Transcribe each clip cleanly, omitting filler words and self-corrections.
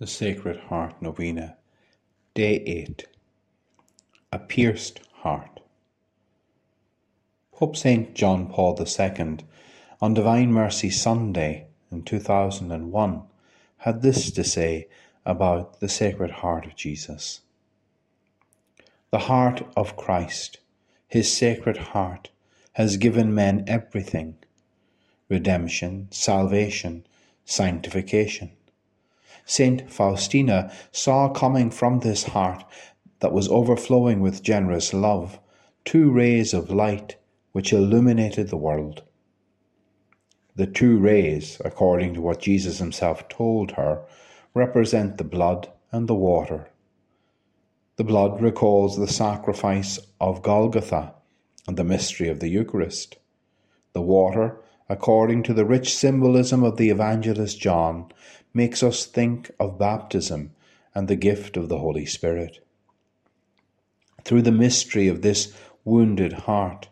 the Sacred Heart Novena, Day 8, A Pierced Heart. Pope St. John Paul II, on Divine Mercy Sunday in 2001, had this to say about the Sacred Heart of Jesus. The heart of Christ, his Sacred Heart, has given men everything: redemption, salvation, sanctification. Saint Faustina saw coming from this heart that was overflowing with generous love two rays of light which illuminated the world. The two rays, according to what Jesus himself told her, represent the blood and the water. The blood recalls the sacrifice of Golgotha and the mystery of the Eucharist. The water, according to the rich symbolism of the evangelist John, makes us think of baptism and the gift of the Holy Spirit. Through the mystery of this wounded heart,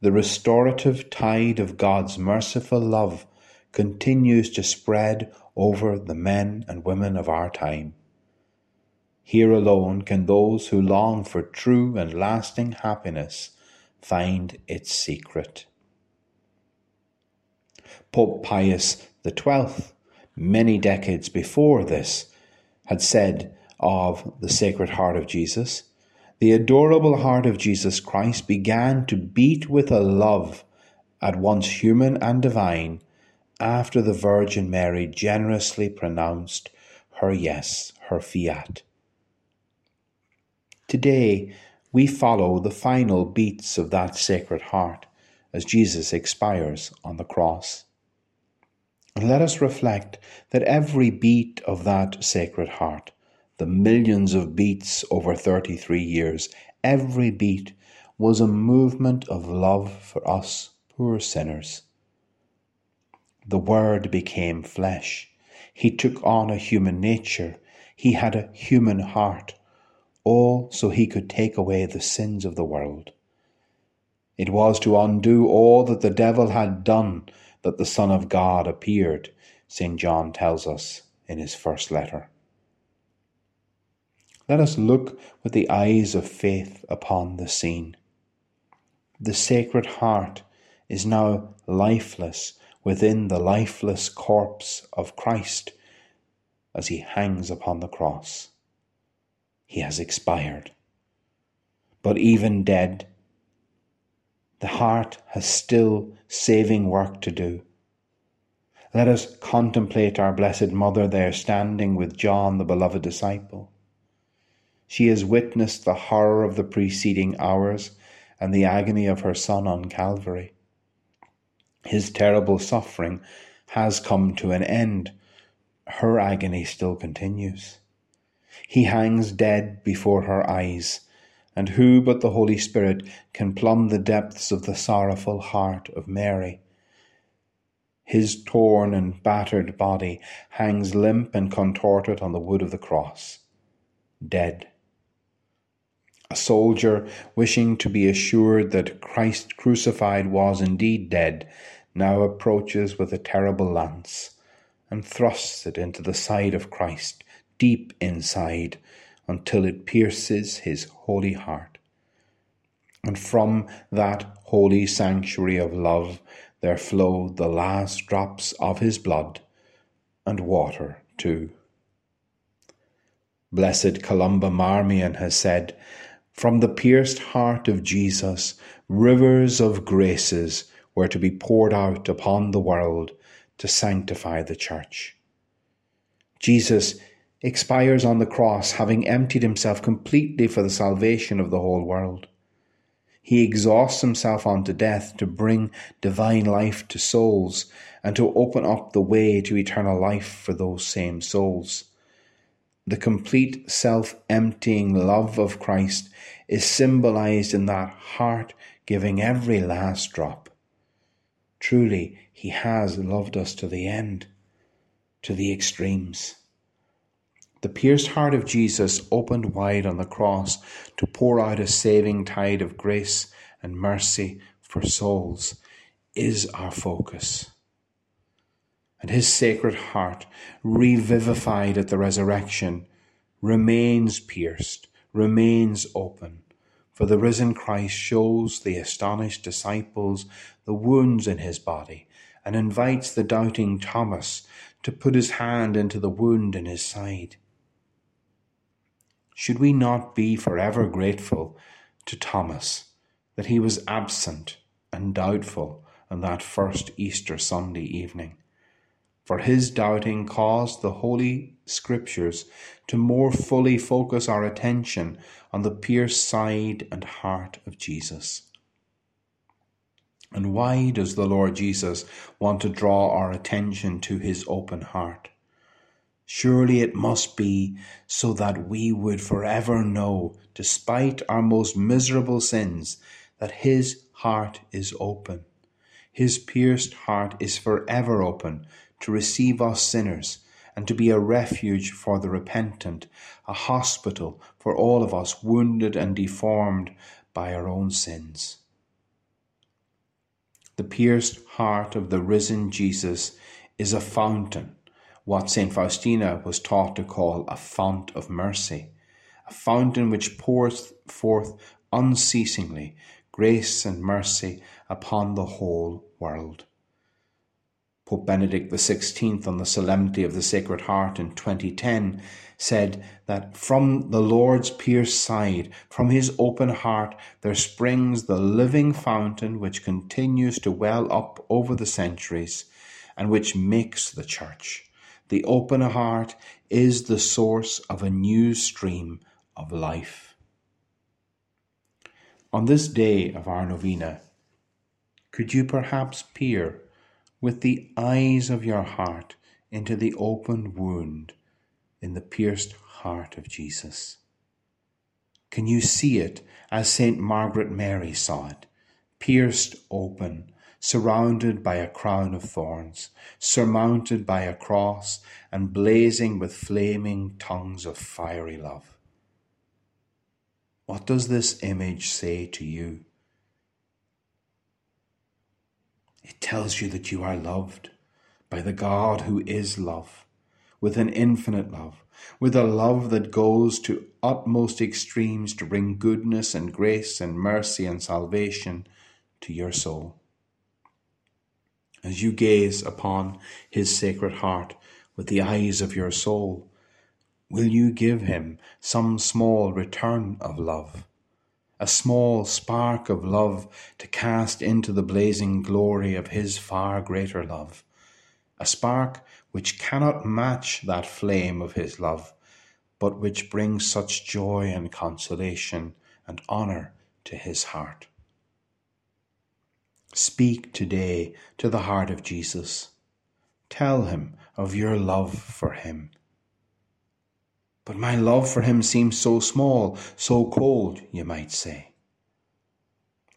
the restorative tide of God's merciful love continues to spread over the men and women of our time. Here alone can those who long for true and lasting happiness find its secret. Pope Pius XII, many decades before this, had said of the Sacred Heart of Jesus, "The adorable heart of Jesus Christ began to beat with a love at once human and divine after the Virgin Mary generously pronounced her yes, her fiat." Today, we follow the final beats of that Sacred Heart as Jesus expires on the cross. And let us reflect that every beat of that Sacred Heart, the millions of beats over 33 years, every beat was a movement of love for us poor sinners. The Word became flesh. He took on a human nature. He had a human heart, all so he could take away the sins of the world. It was to undo all that the devil had done that the Son of God appeared, St. John tells us in his first letter. Let us look with the eyes of faith upon the scene. The Sacred Heart is now lifeless within the lifeless corpse of Christ as he hangs upon the cross. He has expired. But even dead, the heart has still saving work to do. Let us contemplate our Blessed Mother there standing with John, the beloved disciple. She has witnessed the horror of the preceding hours and the agony of her Son on Calvary. His terrible suffering has come to an end. Her agony still continues. He hangs dead before her eyes, and who but the Holy Spirit can plumb the depths of the sorrowful heart of Mary? His torn and battered body hangs limp and contorted on the wood of the cross, dead. A soldier, wishing to be assured that Christ crucified was indeed dead, now approaches with a terrible lance and thrusts it into the side of Christ, deep inside, until it pierces his holy heart. And from that holy sanctuary of love there flow the last drops of his blood, and water too. Blessed Columba Marmion has said, "From the pierced heart of Jesus, rivers of graces were to be poured out upon the world to sanctify the Church." Jesus expires on the cross, having emptied himself completely for the salvation of the whole world. He exhausts himself unto death to bring divine life to souls and to open up the way to eternal life for those same souls. The complete self-emptying love of Christ is symbolized in that heart giving every last drop. Truly, he has loved us to the end, to the extremes. The pierced heart of Jesus opened wide on the cross to pour out a saving tide of grace and mercy for souls is our focus. and his sacred heart, revivified at the resurrection, remains pierced, remains open, for the risen Christ shows the astonished disciples the wounds in his body and invites the doubting Thomas to put his hand into the wound in his side. Should we not be forever grateful to Thomas that he was absent and doubtful on that first Easter Sunday evening? For his doubting caused the Holy Scriptures to more fully focus our attention on the pierced side and heart of Jesus. And why does the Lord Jesus want to draw our attention to his open heart? Surely it must be so that we would forever know, despite our most miserable sins, that his heart is open. His pierced heart is forever open to receive us sinners and to be a refuge for the repentant, a hospital for all of us wounded and deformed by our own sins. The pierced heart of the risen Jesus is a fountain, what Saint Faustina was taught to call a fount of mercy, a fountain which pours forth unceasingly grace and mercy upon the whole world. Pope Benedict XVI, on the Solemnity of the Sacred Heart in 2010, said that from the Lord's pierced side, from his open heart, there springs the living fountain which continues to well up over the centuries and which makes the Church. The open heart is the source of a new stream of life. On this day of our novena, could you perhaps peer with the eyes of your heart into the open wound in the pierced heart of Jesus? Can you see it as Saint Margaret Mary saw it, pierced open, surrounded by a crown of thorns, surmounted by a cross, and blazing with flaming tongues of fiery love? What does this image say to you? It tells you that you are loved by the God who is love, with an infinite love, with a love that goes to utmost extremes to bring goodness and grace and mercy and salvation to your soul. As you gaze upon his sacred heart with the eyes of your soul, will you give him some small return of love? A small spark of love to cast into the blazing glory of his far greater love, a spark which cannot match that flame of his love, but which brings such joy and consolation and honour to his heart. Speak today to the heart of Jesus. Tell him of your love for him. But my love for him seems so small, so cold, you might say.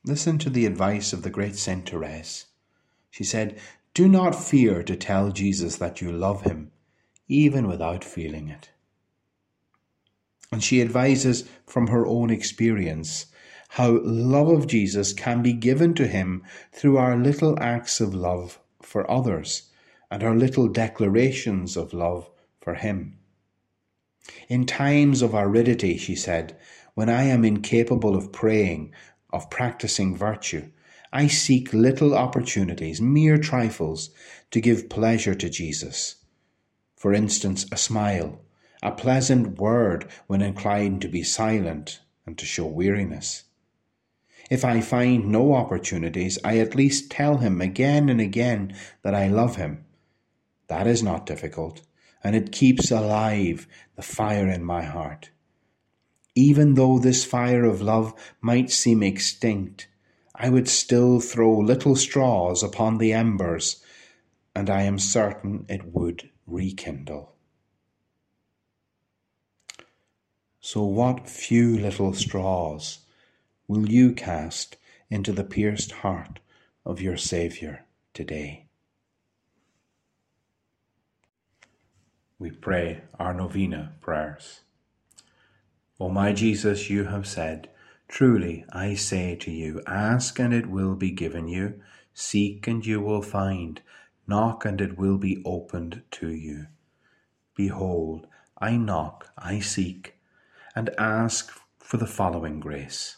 Listen to the advice of the great Saint Therese. She said, "Do not fear to tell Jesus that you love him, even without feeling it." And she advises from her own experience how love of Jesus can be given to him through our little acts of love for others and our little declarations of love for him. "In times of aridity," she said, "when I am incapable of praying, of practicing virtue, I seek little opportunities, mere trifles, to give pleasure to Jesus. For instance, a smile, a pleasant word when inclined to be silent and to show weariness. If I find no opportunities, I at least tell him again and again that I love him. That is not difficult, and it keeps alive the fire in my heart. Even though this fire of love might seem extinct, I would still throw little straws upon the embers, and I am certain it would rekindle." So what few little straws will you cast into the pierced heart of your Saviour today? We pray our novena prayers. O my Jesus, you have said, "Truly I say to you, ask and it will be given you, seek and you will find, Knock, and it will be opened to you. Behold, I knock, I seek, and ask for the following grace.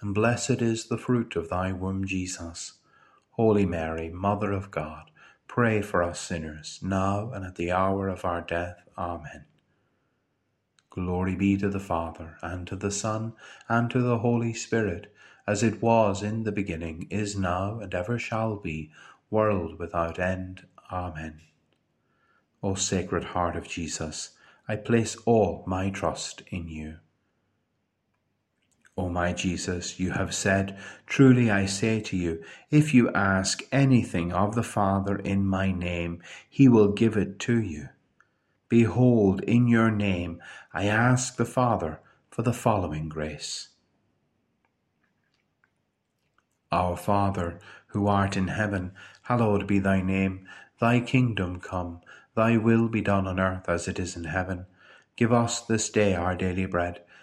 and blessed is the fruit of thy womb, Jesus. Holy Mary, Mother of God, pray for us sinners, now and at the hour of our death. Amen. Glory be to the Father, and to the Son, and to the Holy Spirit, as it was in the beginning, is now, and ever shall be, world without end. Amen. O Sacred Heart of Jesus, I place all my trust in you. O my Jesus, you have said, truly I say to you, if you ask anything of the Father in my name, he will give it to you. Behold, in your name I ask the Father for the following grace. Our Father, who art in heaven, hallowed be thy name. Thy kingdom come, thy will be done on earth as it is in heaven. Give us this day our daily bread,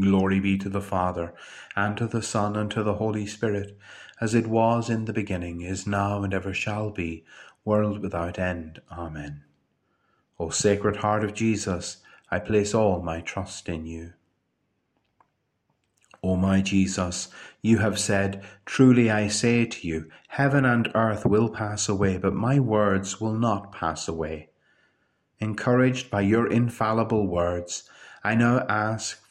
Glory be to the Father, and to the Son, and to the Holy Spirit, as it was in the beginning, is now, and ever shall be, world without end. Amen. O Sacred Heart of Jesus, I place all my trust in you. O my Jesus, you have said, truly I say to you, heaven and earth will pass away, but my words will not pass away. Encouraged by your infallible words, I now ask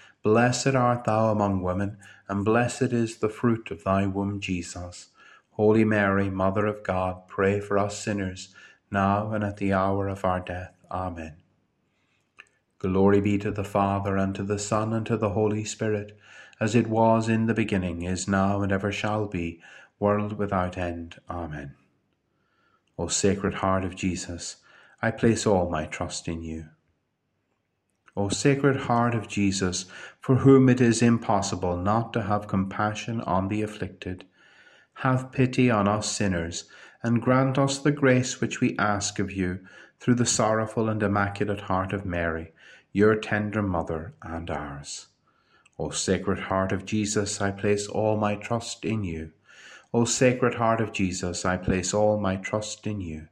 Blessed art thou among women, and blessed is the fruit of thy womb, Jesus. Holy Mary, Mother of God, pray for us sinners, now and at the hour of our death. Amen. Glory be to the Father, and to the Son, and to the Holy Spirit, as it was in the beginning, is now, and ever shall be, world without end. Amen. O Sacred Heart of Jesus, I place all my trust in you. O Sacred Heart of Jesus, for whom it is impossible not to have compassion on the afflicted, have pity on us sinners, and grant us the grace which we ask of you, through the sorrowful and immaculate heart of Mary, your tender mother and ours. O Sacred Heart of Jesus, I place all my trust in you. O Sacred Heart of Jesus, I place all my trust in you.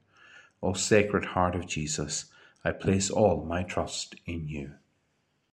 O Sacred Heart of Jesus, I place all my trust in you.